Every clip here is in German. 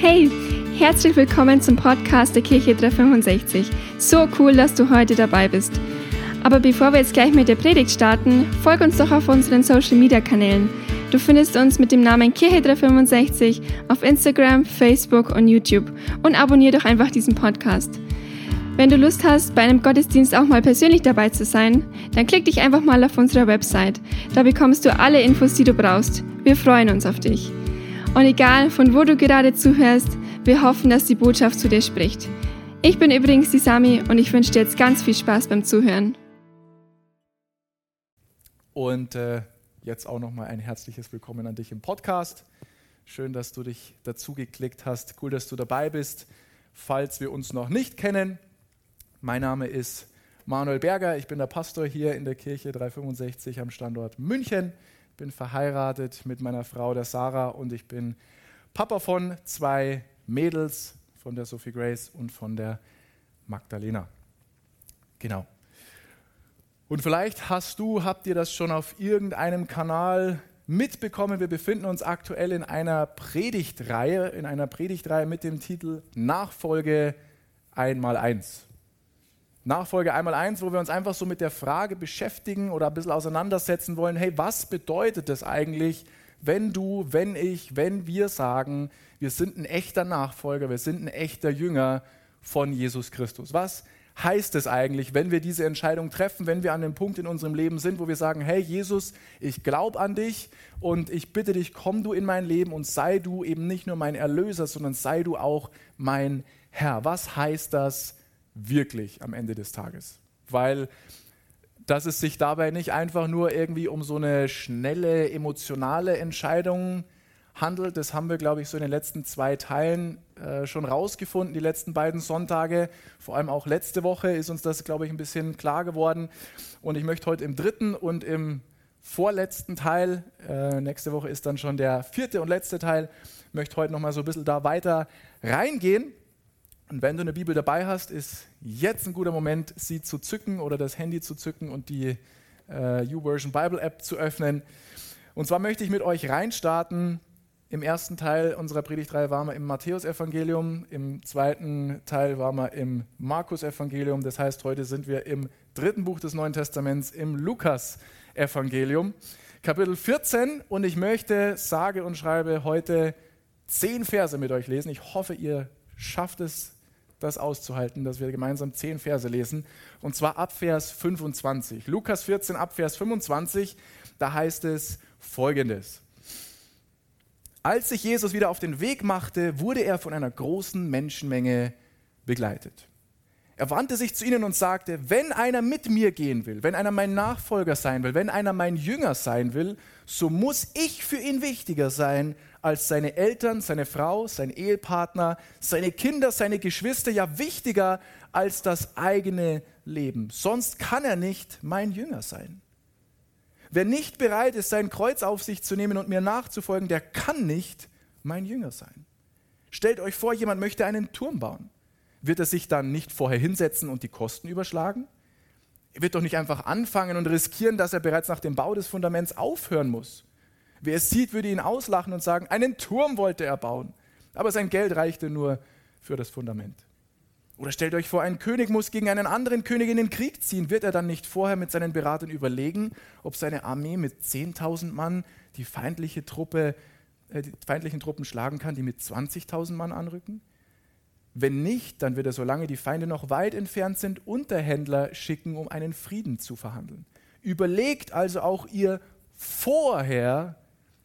Hey, herzlich willkommen zum Podcast der Kirche 365. So cool, dass du heute dabei bist. Aber bevor wir jetzt gleich mit der Predigt starten, folg uns doch auf unseren Social-Media-Kanälen. Du findest uns mit dem Namen Kirche 365 auf Instagram, Facebook und YouTube und abonniere doch einfach diesen Podcast. Wenn du Lust hast, bei einem Gottesdienst auch mal persönlich dabei zu sein, dann klick dich einfach mal auf unsere Website. Da bekommst du alle Infos, die du brauchst. Wir freuen uns auf dich. Und egal, von wo du gerade zuhörst, wir hoffen, dass die Botschaft zu dir spricht. Ich bin übrigens die Sami und ich wünsche dir jetzt ganz viel Spaß beim Zuhören. Und jetzt auch nochmal ein herzliches Willkommen an dich im Podcast. Schön, dass du dich dazu geklickt hast. Cool, dass du dabei bist. Falls wir uns noch nicht kennen, mein Name ist Manuel Berger. Ich bin der Pastor hier in der Kirche 365 am Standort München. Bin verheiratet mit meiner Frau, der Sarah, und ich bin Papa von zwei Mädels, von der Sophie Grace und von der Magdalena. Genau. Und vielleicht habt ihr das schon auf irgendeinem Kanal mitbekommen. Wir befinden uns aktuell in einer Predigtreihe, mit dem Titel Nachfolge Einmaleins. Nachfolge Einmaleins, wo wir uns einfach so mit der Frage beschäftigen oder ein bisschen auseinandersetzen wollen, hey, was bedeutet das eigentlich, wenn wir sagen, wir sind ein echter Nachfolger, wir sind ein echter Jünger von Jesus Christus? Was heißt es eigentlich, wenn wir diese Entscheidung treffen, wenn wir an dem Punkt in unserem Leben sind, wo wir sagen, hey Jesus, ich glaube an dich und ich bitte dich, komm du in mein Leben und sei du eben nicht nur mein Erlöser, sondern sei du auch mein Herr. Was heißt das wirklich am Ende des Tages? Weil dass es sich dabei nicht einfach nur irgendwie um so eine schnelle, emotionale Entscheidung handelt, das haben wir, glaube ich, so in den letzten zwei Teilen schon rausgefunden, die letzten beiden Sonntage, vor allem auch letzte Woche ist uns das, glaube ich, ein bisschen klar geworden. Und ich möchte heute im dritten und im vorletzten Teil, nächste Woche ist dann schon der vierte und letzte Teil, möchte heute nochmal so ein bisschen da weiter reingehen. Und wenn du eine Bibel dabei hast, ist jetzt ein guter Moment, sie zu zücken oder das Handy zu zücken und die YouVersion Bible App zu öffnen. Und zwar möchte ich mit euch reinstarten. Im ersten Teil unserer Predigtreihe waren wir im Matthäus-Evangelium, im zweiten Teil waren wir im Markus-Evangelium. Das heißt, heute sind wir im dritten Buch des Neuen Testaments, im Lukas-Evangelium, Kapitel 14. Und ich möchte, sage und schreibe, heute 10 Verse mit euch lesen. Ich hoffe, ihr schafft es, das auszuhalten, dass wir gemeinsam 10 Verse lesen, und zwar ab Vers 25. Lukas 14, ab Vers 25, da heißt es Folgendes. Als sich Jesus wieder auf den Weg machte, wurde er von einer großen Menschenmenge begleitet. Er wandte sich zu ihnen und sagte, wenn einer mit mir gehen will, wenn einer mein Nachfolger sein will, wenn einer mein Jünger sein will, so muss ich für ihn wichtiger sein als seine Eltern, seine Frau, sein Ehepartner, seine Kinder, seine Geschwister, ja wichtiger als das eigene Leben. Sonst kann er nicht mein Jünger sein. Wer nicht bereit ist, sein Kreuz auf sich zu nehmen und mir nachzufolgen, der kann nicht mein Jünger sein. Stellt euch vor, jemand möchte einen Turm bauen. Wird er sich dann nicht vorher hinsetzen und die Kosten überschlagen? Er wird doch nicht einfach anfangen und riskieren, dass er bereits nach dem Bau des Fundaments aufhören muss. Wer es sieht, würde ihn auslachen und sagen, einen Turm wollte er bauen, aber sein Geld reichte nur für das Fundament. Oder stellt euch vor, ein König muss gegen einen anderen König in den Krieg ziehen. Wird er dann nicht vorher mit seinen Beratern überlegen, ob seine Armee mit 10.000 Mann die feindlichen Truppen schlagen kann, die mit 20.000 Mann anrücken? Wenn nicht, dann wird er, solange die Feinde noch weit entfernt sind, Unterhändler schicken, um einen Frieden zu verhandeln. Überlegt also auch ihr vorher,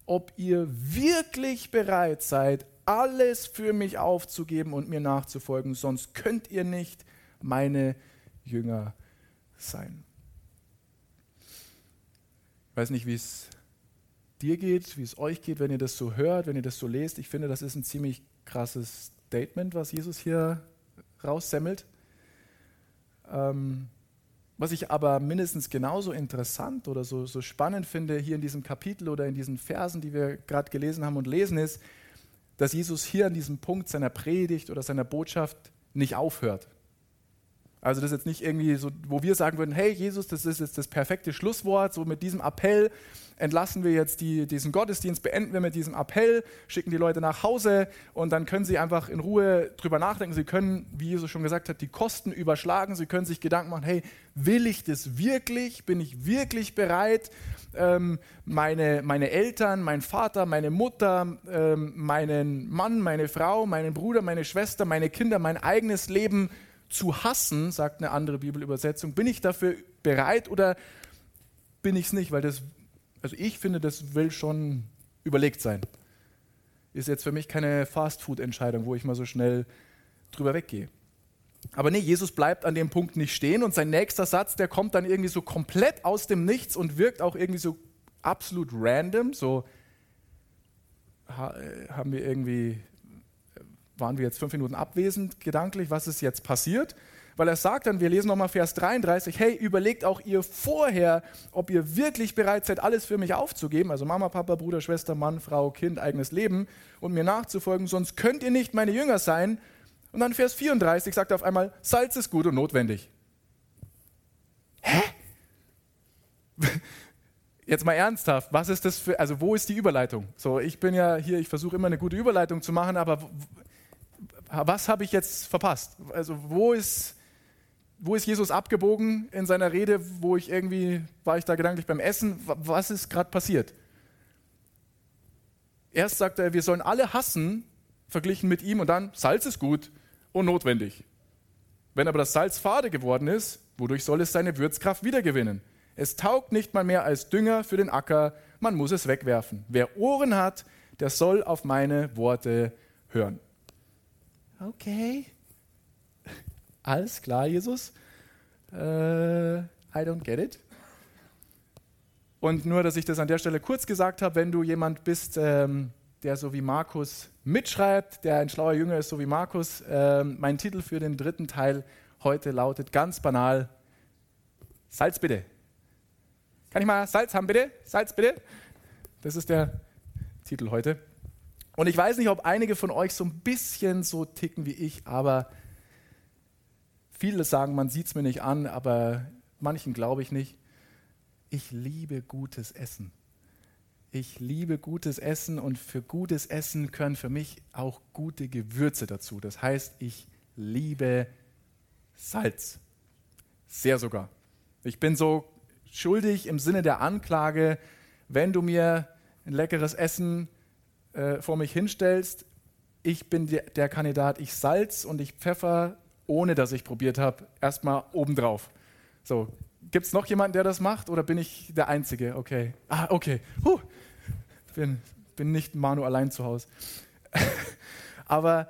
ob ihr wirklich bereit seid, alles für mich aufzugeben und mir nachzufolgen, sonst könnt ihr nicht meine Jünger sein. Ich weiß nicht, wie es dir geht, wie es euch geht, wenn ihr das so hört, wenn ihr das so lest. Ich finde, das ist ein ziemlich krasses Statement, was Jesus hier raussemmelt. Was ich aber mindestens genauso interessant oder so spannend finde hier in diesem Kapitel oder in diesen Versen, die wir gerade gelesen haben und lesen, ist, dass Jesus hier an diesem Punkt seiner Predigt oder seiner Botschaft nicht aufhört, Also das ist jetzt nicht irgendwie so, wo wir sagen würden, hey Jesus, das ist jetzt das perfekte Schlusswort, so mit diesem Appell entlassen wir jetzt diesen Gottesdienst, beenden wir mit diesem Appell, schicken die Leute nach Hause und dann können sie einfach in Ruhe drüber nachdenken. Sie können, wie Jesus schon gesagt hat, die Kosten überschlagen, sie können sich Gedanken machen, hey, will ich das wirklich? Bin ich wirklich bereit, meine Eltern, mein Vater, meine Mutter, meinen Mann, meine Frau, meinen Bruder, meine Schwester, meine Kinder, mein eigenes Leben zu hassen, sagt eine andere Bibelübersetzung, bin ich dafür bereit oder bin ich es nicht? Weil das, also ich finde, das will schon überlegt sein. Ist jetzt für mich keine Fast-Food-Entscheidung, wo ich mal so schnell drüber weggehe. Aber nee, Jesus bleibt an dem Punkt nicht stehen und sein nächster Satz, der kommt dann irgendwie so komplett aus dem Nichts und wirkt auch irgendwie so absolut random, so haben wir irgendwie... Waren wir jetzt 5 Minuten abwesend gedanklich, was ist jetzt passiert? Weil er sagt dann, wir lesen nochmal Vers 33, hey, überlegt auch ihr vorher, ob ihr wirklich bereit seid, alles für mich aufzugeben, also Mama, Papa, Bruder, Schwester, Mann, Frau, Kind, eigenes Leben und mir nachzufolgen, sonst könnt ihr nicht meine Jünger sein. Und dann Vers 34 sagt er auf einmal, Salz ist gut und notwendig. Hä? Jetzt mal ernsthaft, was ist das für, also wo ist die Überleitung? So, ich bin ja hier, ich versuche immer eine gute Überleitung zu machen, aber... Was habe ich jetzt verpasst? Also wo ist Jesus abgebogen in seiner Rede, war ich da gedanklich beim Essen? Was ist gerade passiert? Erst sagt er, wir sollen alle hassen, verglichen mit ihm, und dann Salz ist gut und notwendig. Wenn aber das Salz fade geworden ist, wodurch soll es seine Würzkraft wiedergewinnen? Es taugt nicht mal mehr als Dünger für den Acker, man muss es wegwerfen. Wer Ohren hat, der soll auf meine Worte hören. Okay, alles klar, Jesus, I don't get it. Und nur, dass ich das an der Stelle kurz gesagt habe, wenn du jemand bist, der so wie Markus mitschreibt, der ein schlauer Jünger ist, so wie Markus, mein Titel für den 3. Teil heute lautet ganz banal, Salz bitte. Kann ich mal Salz haben bitte? Salz bitte? Das ist der Titel heute. Und ich weiß nicht, ob einige von euch so ein bisschen so ticken wie ich, aber viele sagen, man sieht es mir nicht an, aber manchen glaube ich nicht. Ich liebe gutes Essen. Ich liebe gutes Essen und für gutes Essen gehören für mich auch gute Gewürze dazu. Das heißt, ich liebe Salz. Sehr sogar. Ich bin so schuldig im Sinne der Anklage, wenn du mir ein leckeres Essen vor mich hinstellst, ich bin der Kandidat, ich salz und ich pfeffer, ohne dass ich probiert habe, erstmal obendrauf. So, gibt es noch jemanden, der das macht oder bin ich der Einzige? Okay. Ah, okay. Bin nicht Manu allein zu Hause. Aber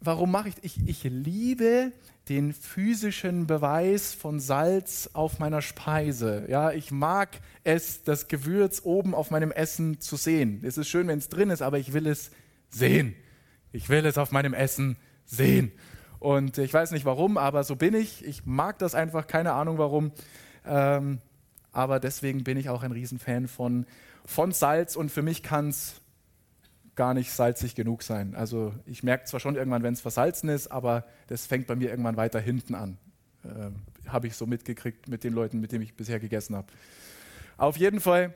warum mache ich das? Ich liebe den physischen Beweis von Salz auf meiner Speise. Ja, ich mag es, das Gewürz oben auf meinem Essen zu sehen. Es ist schön, wenn es drin ist, aber ich will es sehen. Ich will es auf meinem Essen sehen. Und ich weiß nicht warum, aber so bin ich. Ich mag das einfach, keine Ahnung warum. Aber deswegen bin ich auch ein Riesenfan von Salz und für mich kann es gar nicht salzig genug sein. Also ich merke zwar schon irgendwann, wenn es versalzen ist, aber das fängt bei mir irgendwann weiter hinten an. Habe ich so mitgekriegt mit den Leuten, mit denen ich bisher gegessen habe. Auf jeden Fall,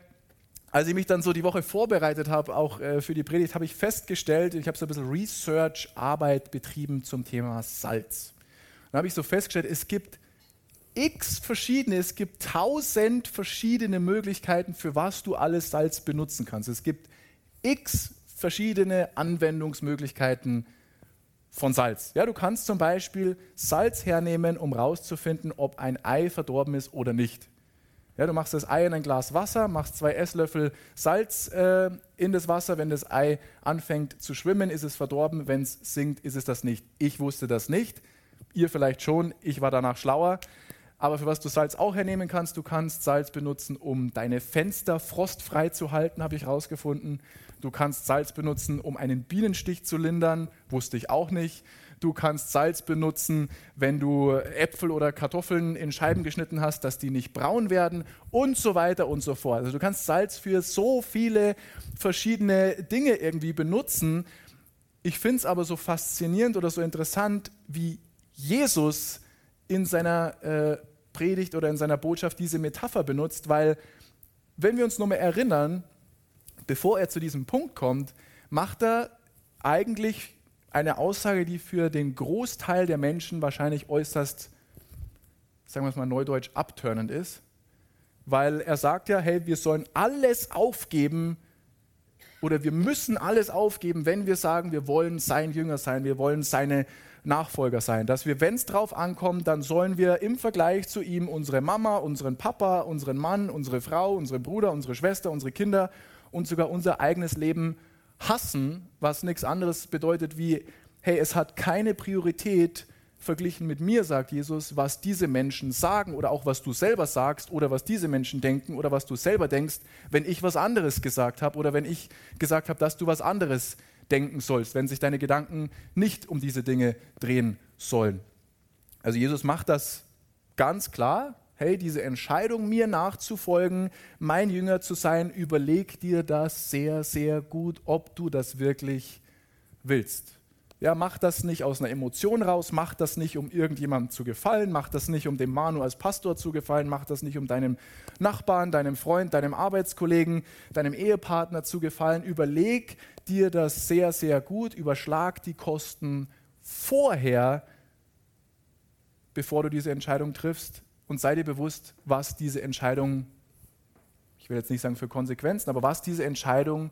als ich mich dann so die Woche vorbereitet habe, auch für die Predigt, habe ich festgestellt, ich habe so ein bisschen Research-Arbeit betrieben zum Thema Salz. Dann habe ich so festgestellt, es gibt es gibt 1000 verschiedene Möglichkeiten, für was du alles Salz benutzen kannst. Es gibt x verschiedene Anwendungsmöglichkeiten von Salz. Ja, du kannst zum Beispiel Salz hernehmen, um rauszufinden, ob ein Ei verdorben ist oder nicht. Ja, du machst das Ei in ein Glas Wasser, machst 2 Esslöffel Salz in das Wasser. Wenn das Ei anfängt zu schwimmen, ist es verdorben. Wenn es sinkt, ist es das nicht. Ich wusste das nicht. Ihr vielleicht schon. Ich war danach schlauer. Aber für was du Salz auch hernehmen kannst, du kannst Salz benutzen, um deine Fenster frostfrei zu halten, habe ich rausgefunden. Du kannst Salz benutzen, um einen Bienenstich zu lindern, wusste ich auch nicht. Du kannst Salz benutzen, wenn du Äpfel oder Kartoffeln in Scheiben geschnitten hast, dass die nicht braun werden und so weiter und so fort. Also du kannst Salz für so viele verschiedene Dinge irgendwie benutzen. Ich finde es aber so faszinierend oder so interessant, wie Jesus in seiner Predigt oder in seiner Botschaft diese Metapher benutzt, weil wenn wir uns nur mal erinnern, bevor er zu diesem Punkt kommt, macht er eigentlich eine Aussage, die für den Großteil der Menschen wahrscheinlich äußerst, sagen wir es mal neudeutsch, abtörnend ist, weil er sagt ja, hey, wir sollen alles aufgeben oder wir müssen alles aufgeben, wenn wir sagen, wir wollen sein Jünger sein, wir wollen seine Nachfolger sein, dass wir, wenn es drauf ankommt, dann sollen wir im Vergleich zu ihm unsere Mama, unseren Papa, unseren Mann, unsere Frau, unseren Bruder, unsere Schwester, unsere Kinder und sogar unser eigenes Leben hassen, was nichts anderes bedeutet wie, hey, es hat keine Priorität verglichen mit mir, sagt Jesus, was diese Menschen sagen oder auch was du selber sagst oder was diese Menschen denken oder was du selber denkst, wenn ich was anderes gesagt habe oder wenn ich gesagt habe, dass du was anderes denken sollst, wenn sich deine Gedanken nicht um diese Dinge drehen sollen. Also Jesus macht das ganz klar. Hey, diese Entscheidung, mir nachzufolgen, mein Jünger zu sein, überleg dir das sehr, sehr gut, ob du das wirklich willst. Ja, mach das nicht aus einer Emotion raus, mach das nicht, um irgendjemandem zu gefallen, mach das nicht, um dem Manu als Pastor zu gefallen, mach das nicht, um deinem Nachbarn, deinem Freund, deinem Arbeitskollegen, deinem Ehepartner zu gefallen. Überleg dir das sehr, sehr gut, überschlag die Kosten vorher, bevor du diese Entscheidung triffst und sei dir bewusst, was diese Entscheidung, ich will jetzt nicht sagen für Konsequenzen, aber was diese Entscheidung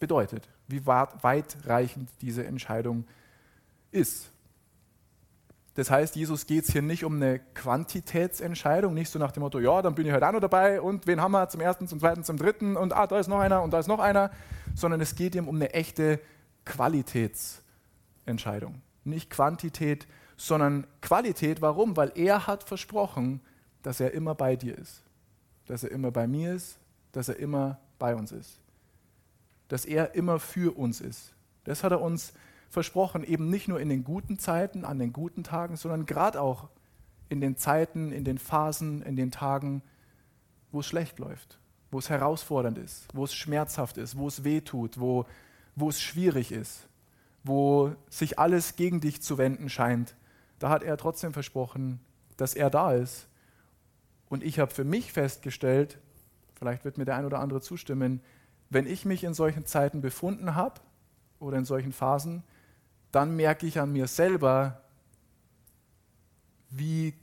bedeutet, wie weitreichend diese Entscheidung ist. Das heißt, Jesus geht es hier nicht um eine Quantitätsentscheidung, nicht so nach dem Motto, ja, dann bin ich heute auch noch dabei und wen haben wir zum Ersten, zum Zweiten, zum Dritten und da ist noch einer und da ist noch einer, sondern es geht ihm um eine echte Qualitätsentscheidung. Nicht Quantität, sondern Qualität. Warum? Weil er hat versprochen, dass er immer bei dir ist, dass er immer bei mir ist, dass er immer bei uns ist, dass er immer für uns ist. Das hat er uns versprochen, eben nicht nur in den guten Zeiten, an den guten Tagen, sondern gerade auch in den Zeiten, in den Phasen, in den Tagen, wo es schlecht läuft, wo es herausfordernd ist, wo es schmerzhaft ist, wo es weh tut, wo es schwierig ist, wo sich alles gegen dich zu wenden scheint. Da hat er trotzdem versprochen, dass er da ist. Und ich habe für mich festgestellt, vielleicht wird mir der ein oder andere zustimmen, wenn ich mich in solchen Zeiten befunden habe oder in solchen Phasen, dann merke ich an mir selber, wie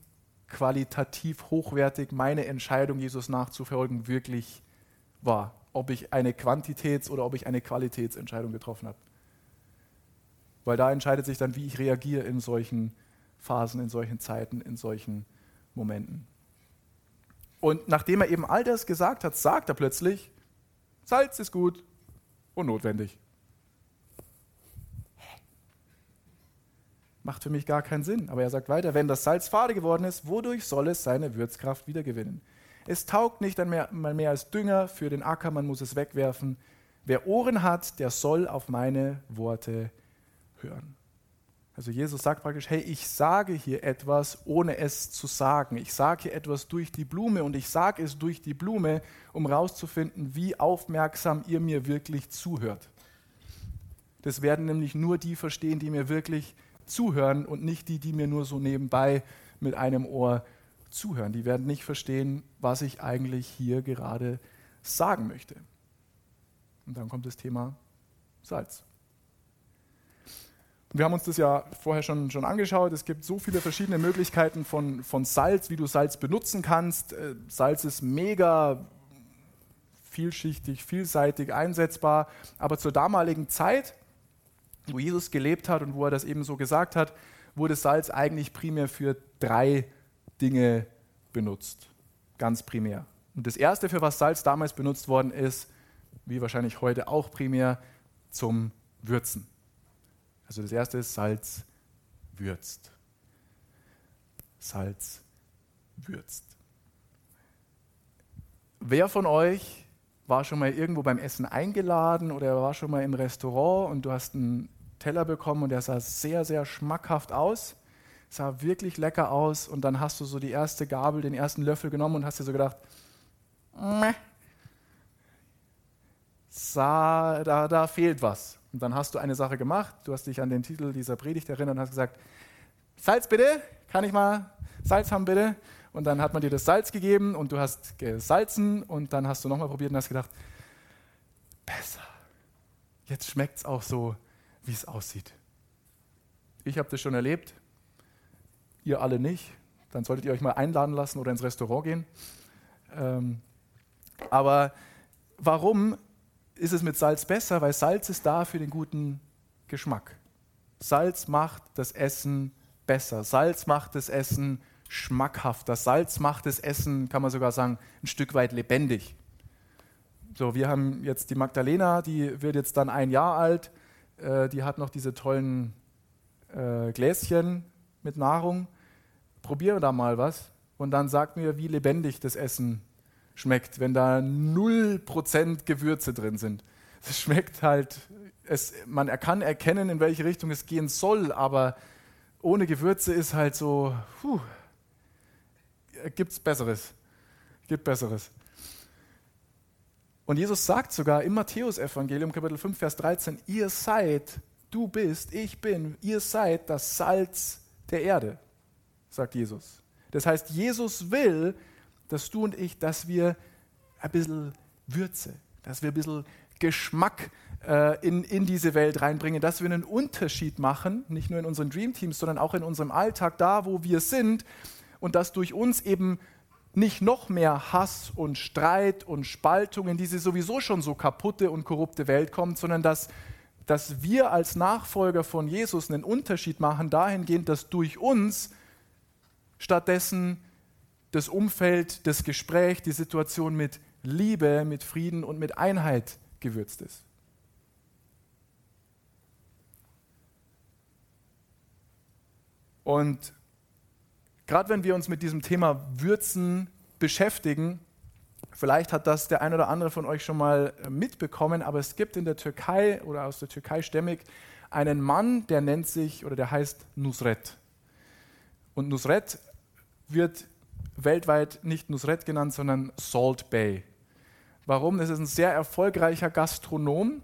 qualitativ hochwertig meine Entscheidung, Jesus nachzufolgen, wirklich war. Ob ich eine Quantitäts- oder ob ich eine Qualitätsentscheidung getroffen habe. Weil da entscheidet sich dann, wie ich reagiere in solchen Phasen, in solchen Zeiten, in solchen Momenten. Und nachdem er eben all das gesagt hat, sagt er plötzlich, Salz ist gut und notwendig. Macht für mich gar keinen Sinn. Aber er sagt weiter, wenn das Salz fade geworden ist, wodurch soll es seine Würzkraft wiedergewinnen? Es taugt nicht einmal mehr als Dünger für den Acker, man muss es wegwerfen. Wer Ohren hat, der soll auf meine Worte hören. Also Jesus sagt praktisch, hey, ich sage hier etwas, ohne es zu sagen. Ich sage hier etwas durch die Blume und ich sage es durch die Blume, um herauszufinden, wie aufmerksam ihr mir wirklich zuhört. Das werden nämlich nur die verstehen, die mir wirklich zuhören und nicht die, die mir nur so nebenbei mit einem Ohr zuhören. Die werden nicht verstehen, was ich eigentlich hier gerade sagen möchte. Und dann kommt das Thema Salz. Wir haben uns das ja vorher schon angeschaut. Es gibt so viele verschiedene Möglichkeiten von Salz, wie du Salz benutzen kannst. Salz ist mega vielschichtig, vielseitig einsetzbar. Aber zur damaligen Zeit, wo Jesus gelebt hat und wo er das eben so gesagt hat, wurde Salz eigentlich primär für 3 Dinge benutzt. Ganz primär. Und das Erste, für was Salz damals benutzt worden ist, wie wahrscheinlich heute auch primär, zum Würzen. Also das Erste ist, Salz würzt. Salz würzt. Wer von euch war schon mal irgendwo beim Essen eingeladen oder war schon mal im Restaurant und du hast einen Teller bekommen und der sah sehr, sehr schmackhaft aus, sah wirklich lecker aus und dann hast du so die erste Gabel, den ersten Löffel genommen und hast dir so gedacht, meh, da fehlt was. Und dann hast du eine Sache gemacht, du hast dich an den Titel dieser Predigt erinnert und hast gesagt, Salz bitte, kann ich mal Salz haben bitte? Und dann hat man dir das Salz gegeben und du hast gesalzen und dann hast du nochmal probiert und hast gedacht, besser. Jetzt schmeckt es auch so, wie es aussieht. Ich habe das schon erlebt, ihr alle nicht. Dann solltet ihr euch mal einladen lassen oder ins Restaurant gehen. Aber warum ist es mit Salz besser? Weil Salz ist da für den guten Geschmack. Salz macht das Essen besser. Salz macht das Essen schmackhaft. Das Salz macht das Essen, kann man sogar sagen, ein Stück weit lebendig. So, wir haben jetzt die Magdalena, die wird jetzt dann 1 Jahr alt. Die hat noch diese tollen Gläschen mit Nahrung. Probiere da mal was und dann sagt mir, wie lebendig das Essen schmeckt, wenn da 0% Gewürze drin sind. Es schmeckt halt, man kann erkennen, in welche Richtung es gehen soll, aber ohne Gewürze ist halt so, gibt Besseres. Und Jesus sagt sogar im Matthäus-Evangelium, Kapitel 5, Vers 13, ihr seid, du bist, ich bin, ihr seid das Salz der Erde, sagt Jesus. Das heißt, Jesus will, dass du und ich, dass wir ein bisschen Würze, dass wir ein bisschen Geschmack in diese Welt reinbringen, dass wir einen Unterschied machen, nicht nur in unseren Dreamteams, sondern auch in unserem Alltag, da wo wir sind und dass durch uns eben nicht noch mehr Hass und Streit und Spaltung in diese sowieso schon so kaputte und korrupte Welt kommt, sondern dass wir als Nachfolger von Jesus einen Unterschied machen dahingehend, dass durch uns stattdessen das Umfeld, das Gespräch, die Situation mit Liebe, mit Frieden und mit Einheit gewürzt ist. Und gerade wenn wir uns mit diesem Thema Würzen beschäftigen, vielleicht hat das der ein oder andere von euch schon mal mitbekommen, aber es gibt in der Türkei oder aus der Türkei stämmig einen Mann, der nennt sich oder der heißt Nusret. Und Nusret wird weltweit nicht Nusret genannt, sondern Salt Bae. Warum? Das ist ein sehr erfolgreicher Gastronom,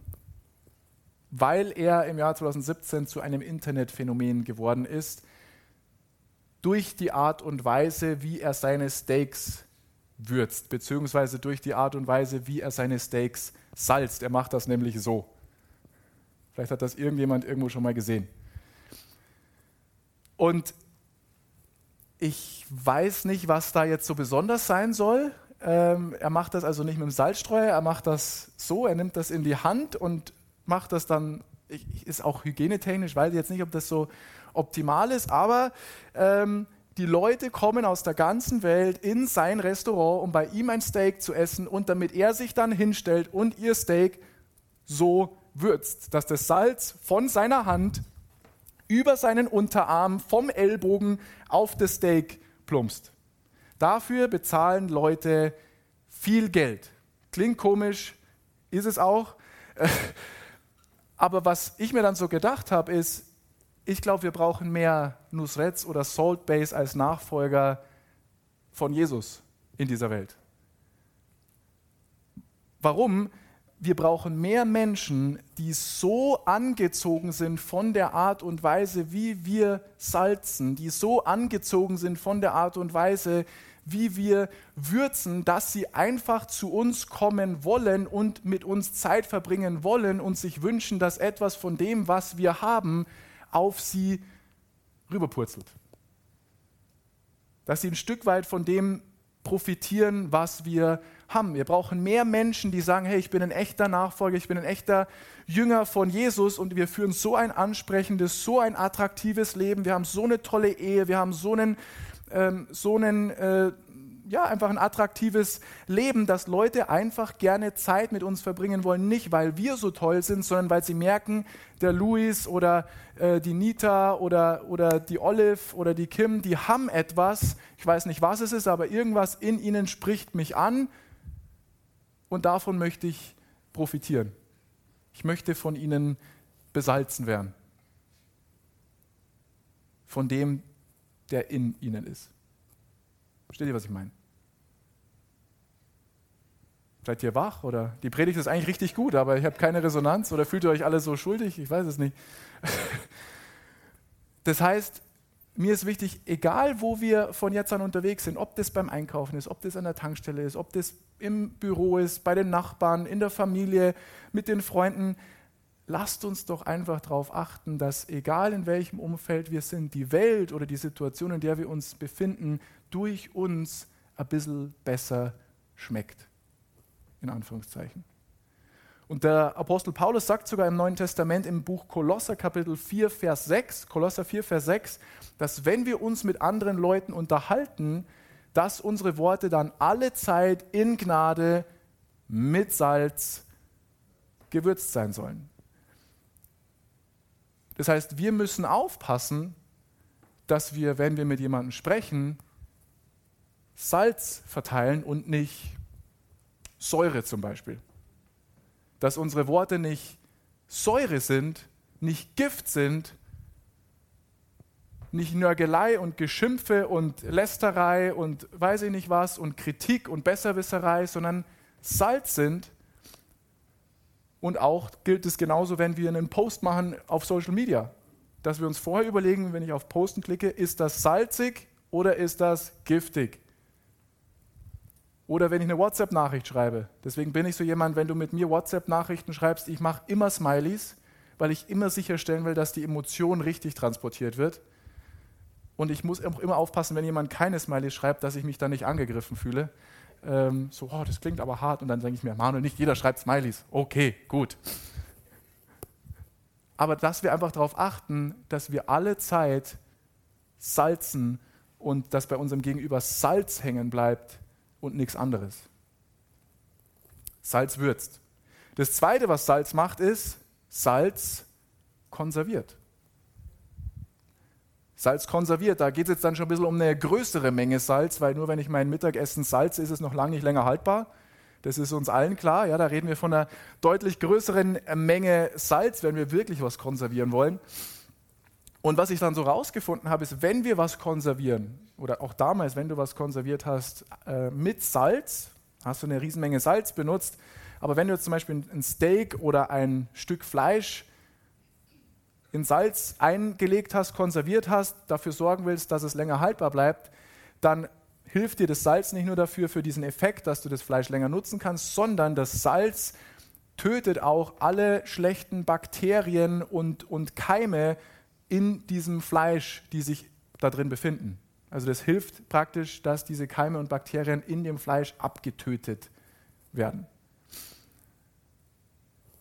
weil er im Jahr 2017 zu einem Internetphänomen geworden ist, durch die Art und Weise, wie er seine Steaks würzt, beziehungsweise durch die Art und Weise, wie er seine Steaks salzt. Er macht das nämlich so. Vielleicht hat das irgendjemand irgendwo schon mal gesehen. Und ich weiß nicht, was da jetzt so besonders sein soll. Er macht das also nicht mit dem Salzstreuer, er macht das so, er nimmt das in die Hand und macht das dann, ist auch hygienetechnisch, weiß ich jetzt nicht, ob das so optimal ist, aber die Leute kommen aus der ganzen Welt in sein Restaurant, um bei ihm ein Steak zu essen und damit er sich dann hinstellt und ihr Steak so würzt, dass das Salz von seiner Hand über seinen Unterarm vom Ellbogen auf das Steak plumpst. Dafür bezahlen Leute viel Geld. Klingt komisch, ist es auch. Aber was ich mir dann so gedacht habe, ist, ich glaube, wir brauchen mehr Nusrets oder Salt Baes als Nachfolger von Jesus in dieser Welt. Warum? Wir brauchen mehr Menschen, die so angezogen sind von der Art und Weise, wie wir salzen, die so angezogen sind von der Art und Weise, wie wir würzen, dass sie einfach zu uns kommen wollen und mit uns Zeit verbringen wollen und sich wünschen, dass etwas von dem, was wir haben, auf sie rüberpurzelt. Dass sie ein Stück weit von dem profitieren, was wir haben. Wir brauchen mehr Menschen, die sagen, hey, ich bin ein echter Nachfolger, ich bin ein echter Jünger von Jesus und wir führen so ein ansprechendes, so ein attraktives Leben, wir haben so eine tolle Ehe, wir haben einfach ein attraktives Leben, dass Leute einfach gerne Zeit mit uns verbringen wollen, nicht weil wir so toll sind, sondern weil sie merken, der Luis oder die Nita oder die Olive oder die Kim, die haben etwas, ich weiß nicht, was es ist, aber irgendwas in ihnen spricht mich an und davon möchte ich profitieren. Ich möchte von ihnen besalzen werden. Von dem, der in ihnen ist. Versteht ihr, was ich meine? Seid ihr wach? Oder die Predigt ist eigentlich richtig gut, aber ich habe keine Resonanz. Oder fühlt ihr euch alle so schuldig? Ich weiß es nicht. Das heißt, Mir ist wichtig, egal wo wir von jetzt an unterwegs sind, ob das beim Einkaufen ist, ob das an der Tankstelle ist, ob das im Büro ist, bei den Nachbarn, in der Familie, mit den Freunden, lasst uns doch einfach darauf achten, dass egal in welchem Umfeld wir sind, die Welt oder die Situation, in der wir uns befinden, durch uns ein bisschen besser schmeckt. In Anführungszeichen. Und der Apostel Paulus sagt sogar im Neuen Testament im Buch Kolosser Kapitel 4, Vers 6, Kolosser 4, Vers 6, dass wenn wir uns mit anderen Leuten unterhalten, dass unsere Worte dann alle Zeit in Gnade mit Salz gewürzt sein sollen. Das heißt, wir müssen aufpassen, dass wir, wenn wir mit jemandem sprechen, Salz verteilen und nicht Säure zum Beispiel. Dass unsere Worte nicht Säure sind, nicht Gift sind, nicht Nörgelei und Geschimpfe und Lästerei und weiß ich nicht was und Kritik und Besserwisserei, sondern Salz sind. Und auch gilt es genauso, wenn wir einen Post machen auf Social Media, dass wir uns vorher überlegen, wenn ich auf Posten klicke, ist das salzig oder ist das giftig? Oder wenn ich eine WhatsApp-Nachricht schreibe. Deswegen bin ich so jemand, wenn du mit mir WhatsApp-Nachrichten schreibst, ich mache immer Smileys, weil ich immer sicherstellen will, dass die Emotion richtig transportiert wird. Und ich muss auch immer aufpassen, wenn jemand keine Smileys schreibt, dass ich mich dann nicht angegriffen fühle. Das klingt aber hart. Und dann denke ich mir, Manuel, nicht jeder schreibt Smileys. Okay, gut. Aber dass wir einfach darauf achten, dass wir alle Zeit salzen und dass bei unserem Gegenüber Salz hängen bleibt, und nichts anderes. Salz würzt. Das Zweite, was Salz macht, ist, Salz konserviert. Salz konserviert, da geht es jetzt dann schon ein bisschen um eine größere Menge Salz, weil nur wenn ich mein Mittagessen salze, ist es noch lange nicht länger haltbar. Das ist uns allen klar. Ja, da reden wir von einer deutlich größeren Menge Salz, wenn wir wirklich was konservieren wollen. Und was ich dann so rausgefunden habe, ist, wenn wir was konservieren, oder auch damals, wenn du was konserviert hast, mit Salz, hast du eine Riesenmenge Salz benutzt, aber wenn du jetzt zum Beispiel ein Steak oder ein Stück Fleisch in Salz eingelegt hast, konserviert hast, dafür sorgen willst, dass es länger haltbar bleibt, dann hilft dir das Salz nicht nur dafür, für diesen Effekt, dass du das Fleisch länger nutzen kannst, sondern das Salz tötet auch alle schlechten Bakterien und Keime, in diesem Fleisch, die sich da drin befinden. Also das hilft praktisch, dass diese Keime und Bakterien in dem Fleisch abgetötet werden.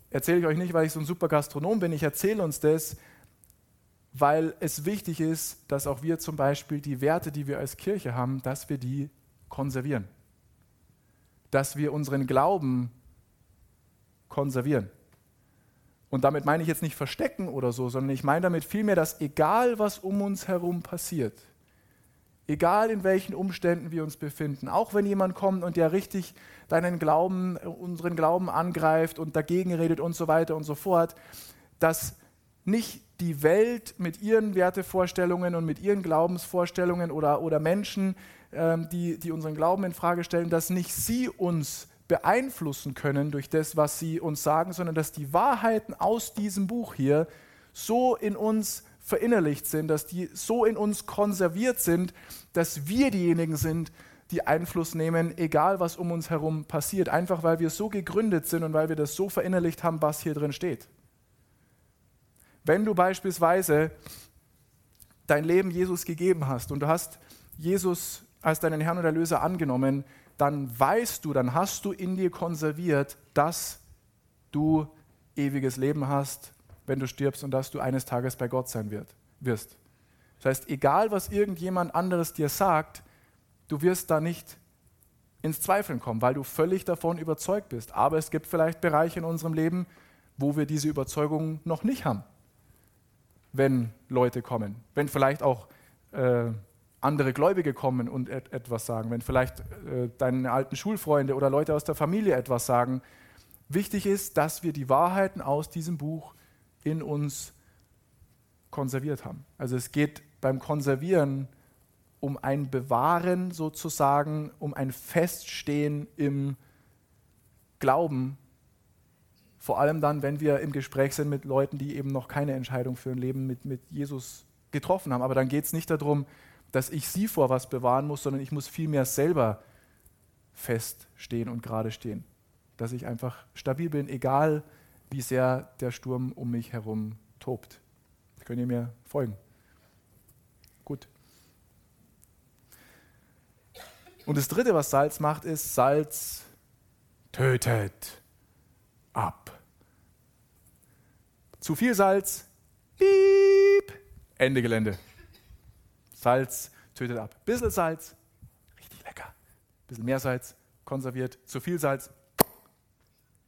Erzähle ich euch nicht, weil ich so ein super Gastronom bin, ich erzähle uns das, weil es wichtig ist, dass auch wir zum Beispiel die Werte, die wir als Kirche haben, dass wir die konservieren. Dass wir unseren Glauben konservieren. Und damit meine ich jetzt nicht verstecken oder so, sondern ich meine damit vielmehr, dass egal was um uns herum passiert, egal in welchen Umständen wir uns befinden, auch wenn jemand kommt und der richtig unseren Glauben angreift und dagegen redet und so weiter und so fort, dass nicht die Welt mit ihren Wertevorstellungen und mit ihren Glaubensvorstellungen oder Menschen, die unseren Glauben in Frage stellen, dass nicht sie uns beeinflussen können durch das, was sie uns sagen, sondern dass die Wahrheiten aus diesem Buch hier so in uns verinnerlicht sind, dass die so in uns konserviert sind, dass wir diejenigen sind, die Einfluss nehmen, egal was um uns herum passiert, einfach weil wir so gegründet sind und weil wir das so verinnerlicht haben, was hier drin steht. Wenn du beispielsweise dein Leben Jesus gegeben hast und du hast Jesus als deinen Herrn und Erlöser angenommen, dann weißt du, dann hast du in dir konserviert, dass du ewiges Leben hast, wenn du stirbst und dass du eines Tages bei Gott sein wirst. Das heißt, egal was irgendjemand anderes dir sagt, du wirst da nicht ins Zweifeln kommen, weil du völlig davon überzeugt bist. Aber es gibt vielleicht Bereiche in unserem Leben, wo wir diese Überzeugung noch nicht haben, wenn Leute kommen, wenn vielleicht auch andere Gläubige kommen und etwas sagen, wenn vielleicht deine alten Schulfreunde oder Leute aus der Familie etwas sagen. Wichtig ist, dass wir die Wahrheiten aus diesem Buch in uns konserviert haben. Also es geht beim Konservieren um ein Bewahren sozusagen, um ein Feststehen im Glauben, vor allem dann, wenn wir im Gespräch sind mit Leuten, die eben noch keine Entscheidung für ein Leben mit Jesus getroffen haben. Aber dann geht es nicht darum, dass ich sie vor was bewahren muss, sondern ich muss vielmehr selber feststehen und gerade stehen. Dass ich einfach stabil bin, egal wie sehr der Sturm um mich herum tobt. Könnt ihr mir folgen? Gut. Und das Dritte, was Salz macht, ist, Salz tötet ab. Zu viel Salz, piep, Ende Gelände. Salz tötet ab. Bisschen Salz, richtig lecker. Bisschen mehr Salz, konserviert. Zu viel Salz,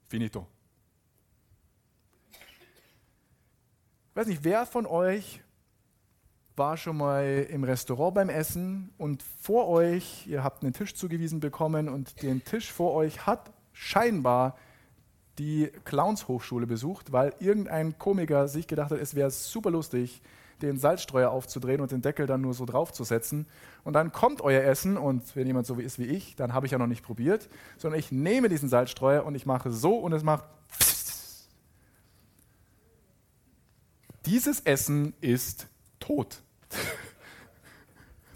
finito. Ich weiß nicht, wer von euch war schon mal im Restaurant beim Essen und vor euch, ihr habt einen Tisch zugewiesen bekommen und den Tisch vor euch hat scheinbar die Clowns-Hochschule besucht, weil irgendein Komiker sich gedacht hat, es wäre super lustig, den Salzstreuer aufzudrehen und den Deckel dann nur so draufzusetzen. Und dann kommt euer Essen und wenn jemand so ist wie ich, dann habe ich ja noch nicht probiert, sondern ich nehme diesen Salzstreuer und ich mache so und es macht... Dieses Essen ist tot.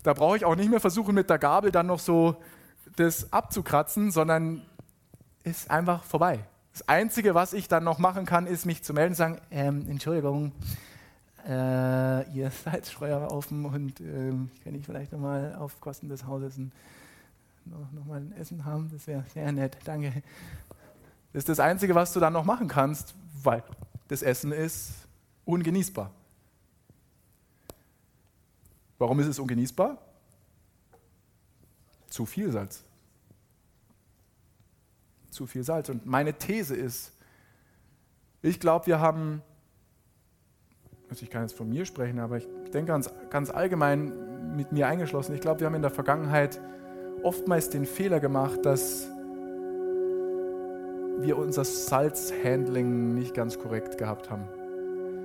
Da brauche ich auch nicht mehr versuchen, mit der Gabel dann noch so das abzukratzen, sondern ist einfach vorbei. Das Einzige, was ich dann noch machen kann, ist mich zu melden und sagen, Entschuldigung, ihr Salzstreuer offen und kann ich vielleicht nochmal auf Kosten des Hauses nochmal ein Essen haben? Das wäre sehr nett, danke. Das ist das Einzige, was du dann noch machen kannst, weil das Essen ist ungenießbar. Warum ist es ungenießbar? Zu viel Salz. Zu viel Salz. Und meine These ist, ich glaube, wir haben, also ich kann jetzt von mir sprechen, aber ich denke ganz allgemein mit mir eingeschlossen, ich glaube, wir haben in der Vergangenheit oftmals den Fehler gemacht, dass wir unser Salzhandling nicht ganz korrekt gehabt haben.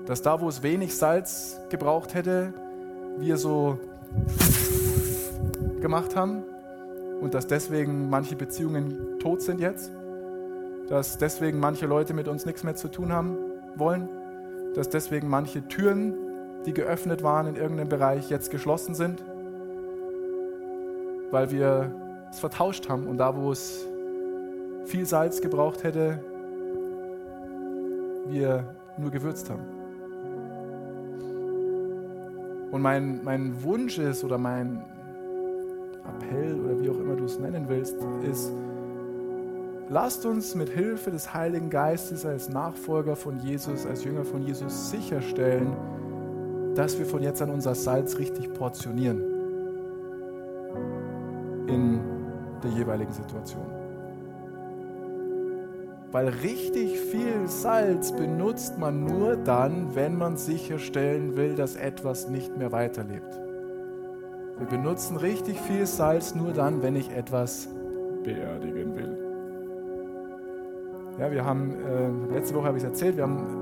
Dass da, wo es wenig Salz gebraucht hätte, wir so gemacht haben und dass deswegen manche Beziehungen tot sind jetzt, dass deswegen manche Leute mit uns nichts mehr zu tun haben wollen, dass deswegen manche Türen, die geöffnet waren in irgendeinem Bereich, jetzt geschlossen sind, weil wir es vertauscht haben und da, wo es viel Salz gebraucht hätte, wir nur gewürzt haben. Und mein Wunsch ist oder mein Appell oder wie auch immer du es nennen willst, ist, lasst uns mit Hilfe des Heiligen Geistes als Nachfolger von Jesus, als Jünger von Jesus sicherstellen, dass wir von jetzt an unser Salz richtig portionieren in der jeweiligen Situation. Weil richtig viel Salz benutzt man nur dann, wenn man sicherstellen will, dass etwas nicht mehr weiterlebt. Wir benutzen richtig viel Salz nur dann, wenn ich etwas beerdigen will. Ja, wir haben, letzte Woche habe ich es erzählt,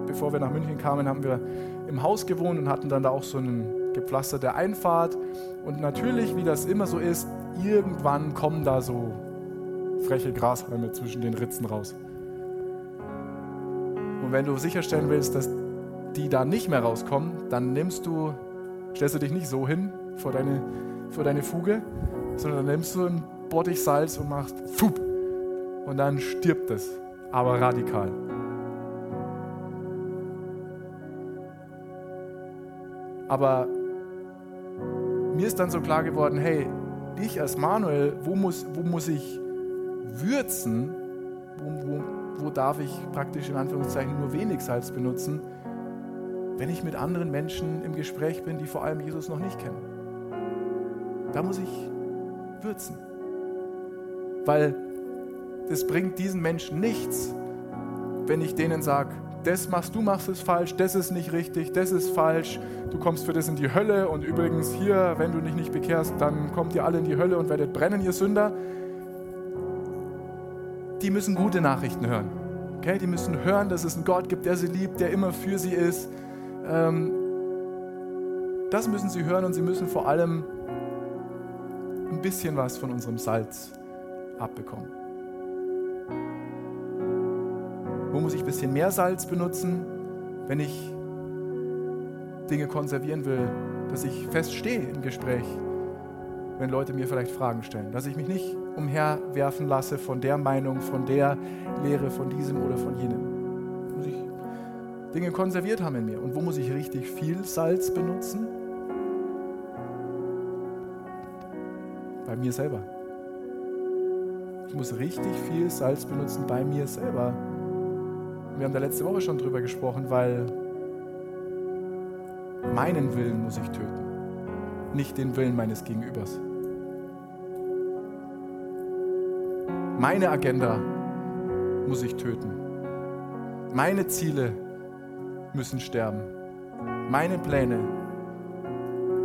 bevor wir nach München kamen, haben wir im Haus gewohnt und hatten dann da auch so eine gepflasterte Einfahrt. Und natürlich, wie das immer so ist, irgendwann kommen da so freche Grashalme zwischen den Ritzen raus. Und wenn du sicherstellen willst, dass die da nicht mehr rauskommen, dann stellst du dich nicht so hin vor deine Fuge, sondern nimmst du ein Bottich Salz und machst fup und dann stirbt es, aber radikal. Aber mir ist dann so klar geworden, hey, ich als Manuel, wo muss ich würzen, wo darf ich praktisch in Anführungszeichen nur wenig Salz benutzen, wenn ich mit anderen Menschen im Gespräch bin, die vor allem Jesus noch nicht kennen. Da muss ich würzen. Weil es bringt diesen Menschen nichts, wenn ich denen sage, du machst es falsch, das ist nicht richtig, das ist falsch, du kommst für das in die Hölle und übrigens hier, wenn du dich nicht bekehrst, dann kommt ihr alle in die Hölle und werdet brennen, ihr Sünder. Die müssen gute Nachrichten hören. Okay? Die müssen hören, dass es einen Gott gibt, der sie liebt, der immer für sie ist. Das müssen sie hören und sie müssen vor allem ein bisschen was von unserem Salz abbekommen. Wo muss ich ein bisschen mehr Salz benutzen, wenn ich Dinge konservieren will, dass ich feststehe im Gespräch, wenn Leute mir vielleicht Fragen stellen, dass ich mich nicht umherwerfen lasse von der Meinung, von der Lehre, von diesem oder von jenem. Muss ich Dinge konserviert haben in mir. Und wo muss ich richtig viel Salz benutzen? Bei mir selber. Ich muss richtig viel Salz benutzen bei mir selber. Wir haben da letzte Woche schon drüber gesprochen, weil meinen Willen muss ich töten, nicht den Willen meines Gegenübers. Meine Agenda muss ich töten. Meine Ziele müssen sterben. Meine Pläne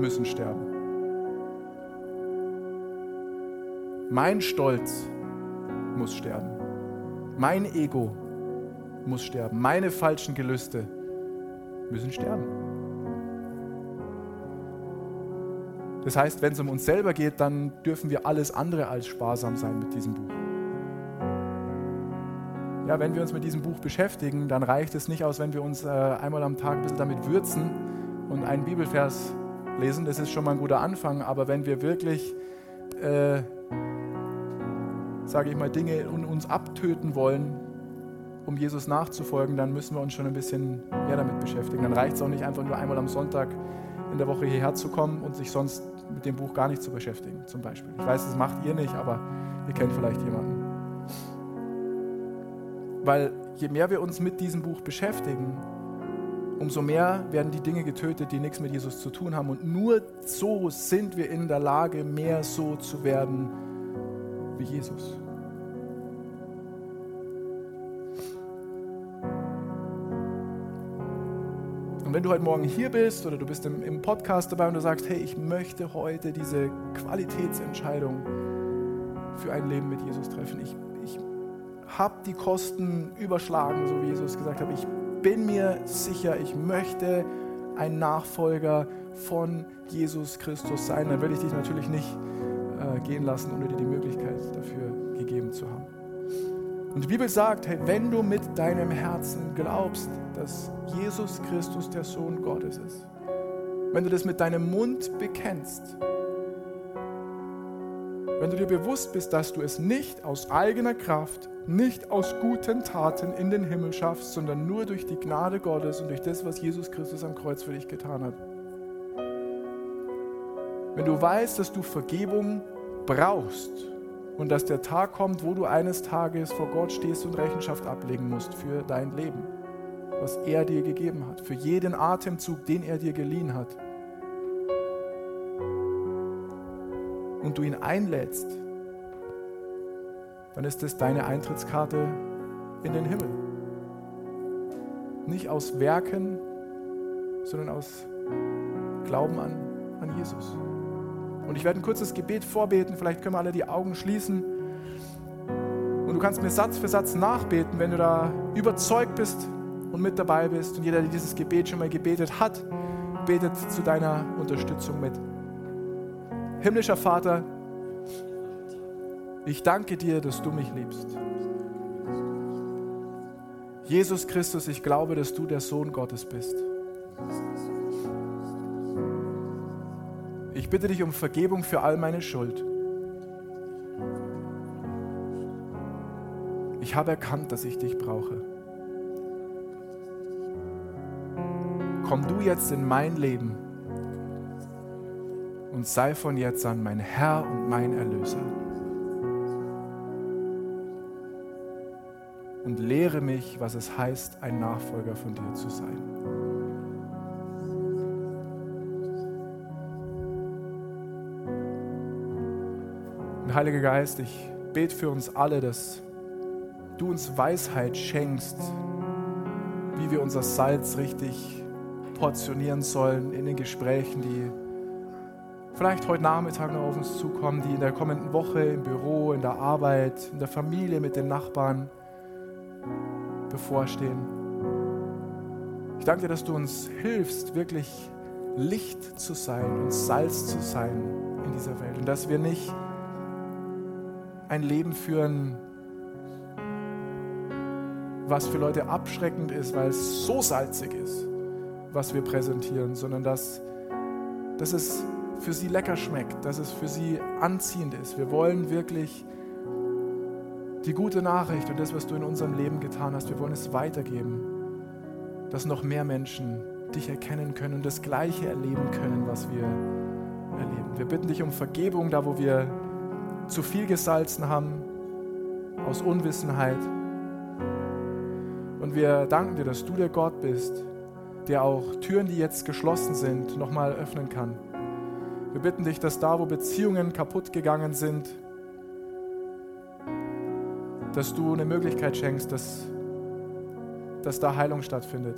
müssen sterben. Mein Stolz muss sterben. Mein Ego muss sterben. Meine falschen Gelüste müssen sterben. Das heißt, wenn es um uns selber geht, dann dürfen wir alles andere als sparsam sein mit diesem Buch. Ja, wenn wir uns mit diesem Buch beschäftigen, dann reicht es nicht aus, wenn wir uns einmal am Tag ein bisschen damit würzen und einen Bibelvers lesen. Das ist schon mal ein guter Anfang, aber wenn wir wirklich Dinge in uns abtöten wollen, um Jesus nachzufolgen, dann müssen wir uns schon ein bisschen mehr damit beschäftigen. Dann reicht es auch nicht, einfach nur einmal am Sonntag in der Woche hierher zu kommen und sich sonst mit dem Buch gar nicht zu beschäftigen, zum Beispiel. Ich weiß, das macht ihr nicht, aber ihr kennt vielleicht jemanden. Weil je mehr wir uns mit diesem Buch beschäftigen, umso mehr werden die Dinge getötet, die nichts mit Jesus zu tun haben. Und nur so sind wir in der Lage, mehr so zu werden wie Jesus. Und wenn du heute Morgen hier bist oder du bist im Podcast dabei und du sagst, hey, ich möchte heute diese Qualitätsentscheidung für ein Leben mit Jesus treffen. Ich habe die Kosten überschlagen, so wie Jesus gesagt hat. Ich bin mir sicher, ich möchte ein Nachfolger von Jesus Christus sein. Dann will ich dich natürlich nicht gehen lassen, ohne dir die Möglichkeit dafür gegeben zu haben. Und die Bibel sagt, hey, wenn du mit deinem Herzen glaubst, dass Jesus Christus der Sohn Gottes ist, wenn du das mit deinem Mund bekennst, wenn du dir bewusst bist, dass du es nicht aus eigener Kraft, nicht aus guten Taten in den Himmel schaffst, sondern nur durch die Gnade Gottes und durch das, was Jesus Christus am Kreuz für dich getan hat. Wenn du weißt, dass du Vergebung brauchst und dass der Tag kommt, wo du eines Tages vor Gott stehst und Rechenschaft ablegen musst für dein Leben, was er dir gegeben hat, für jeden Atemzug, den er dir geliehen hat, und du ihn einlädst, dann ist das deine Eintrittskarte in den Himmel. Nicht aus Werken, sondern aus Glauben an Jesus. Und ich werde ein kurzes Gebet vorbeten, vielleicht können wir alle die Augen schließen. Und du kannst mir Satz für Satz nachbeten, wenn du da überzeugt bist und mit dabei bist. Und jeder, der dieses Gebet schon mal gebetet hat, betet zu deiner Unterstützung mit. Himmlischer Vater, ich danke dir, dass du mich liebst. Jesus Christus, ich glaube, dass du der Sohn Gottes bist. Ich bitte dich um Vergebung für all meine Schuld. Ich habe erkannt, dass ich dich brauche. Komm du jetzt in mein Leben und sei von jetzt an mein Herr und mein Erlöser. Und lehre mich, was es heißt, ein Nachfolger von dir zu sein. Und Heiliger Geist, ich bete für uns alle, dass du uns Weisheit schenkst, wie wir unser Salz richtig portionieren sollen in den Gesprächen, die vielleicht heute Nachmittag noch auf uns zukommen, die in der kommenden Woche im Büro, in der Arbeit, in der Familie, mit den Nachbarn bevorstehen. Ich danke dir, dass du uns hilfst, wirklich Licht zu sein und Salz zu sein in dieser Welt. Und dass wir nicht ein Leben führen, was für Leute abschreckend ist, weil es so salzig ist, was wir präsentieren, sondern dass es für sie lecker schmeckt, dass es für sie anziehend ist. Wir wollen wirklich die gute Nachricht und das, was du in unserem Leben getan hast, wir wollen es weitergeben, dass noch mehr Menschen dich erkennen können und das Gleiche erleben können, was wir erleben. Wir bitten dich um Vergebung, da wo wir zu viel gesalzen haben, aus Unwissenheit. Und wir danken dir, dass du der Gott bist, der auch Türen, die jetzt geschlossen sind, nochmal öffnen kann. Wir bitten dich, dass da, wo Beziehungen kaputt gegangen sind, dass du eine Möglichkeit schenkst, dass da Heilung stattfindet,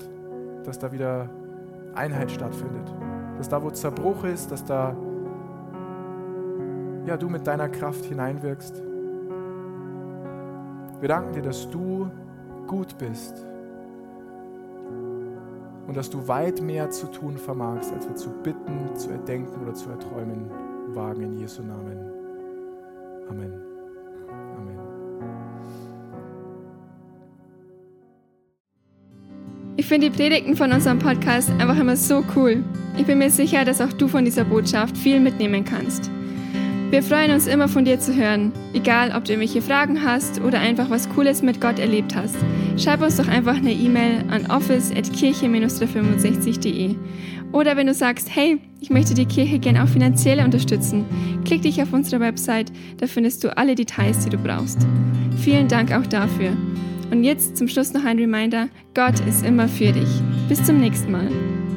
dass da wieder Einheit stattfindet, dass da, wo Zerbruch ist, dass da du mit deiner Kraft hineinwirkst. Wir danken dir, dass du gut bist und dass du weit mehr zu tun vermagst, als wir zu bitten, zu erdenken oder zu erträumen wagen. In Jesu Namen. Amen. Amen. Ich finde die Predigten von unserem Podcast einfach immer so cool. Ich bin mir sicher, dass auch du von dieser Botschaft viel mitnehmen kannst. Wir freuen uns immer, von dir zu hören. Egal, ob du irgendwelche Fragen hast oder einfach was Cooles mit Gott erlebt hast. Schreib uns doch einfach eine E-Mail an office@kirche-365.de. Oder wenn du sagst, hey, ich möchte die Kirche gern auch finanziell unterstützen, klick dich auf unsere Website, da findest du alle Details, die du brauchst. Vielen Dank auch dafür. Und jetzt zum Schluss noch ein Reminder, Gott ist immer für dich. Bis zum nächsten Mal.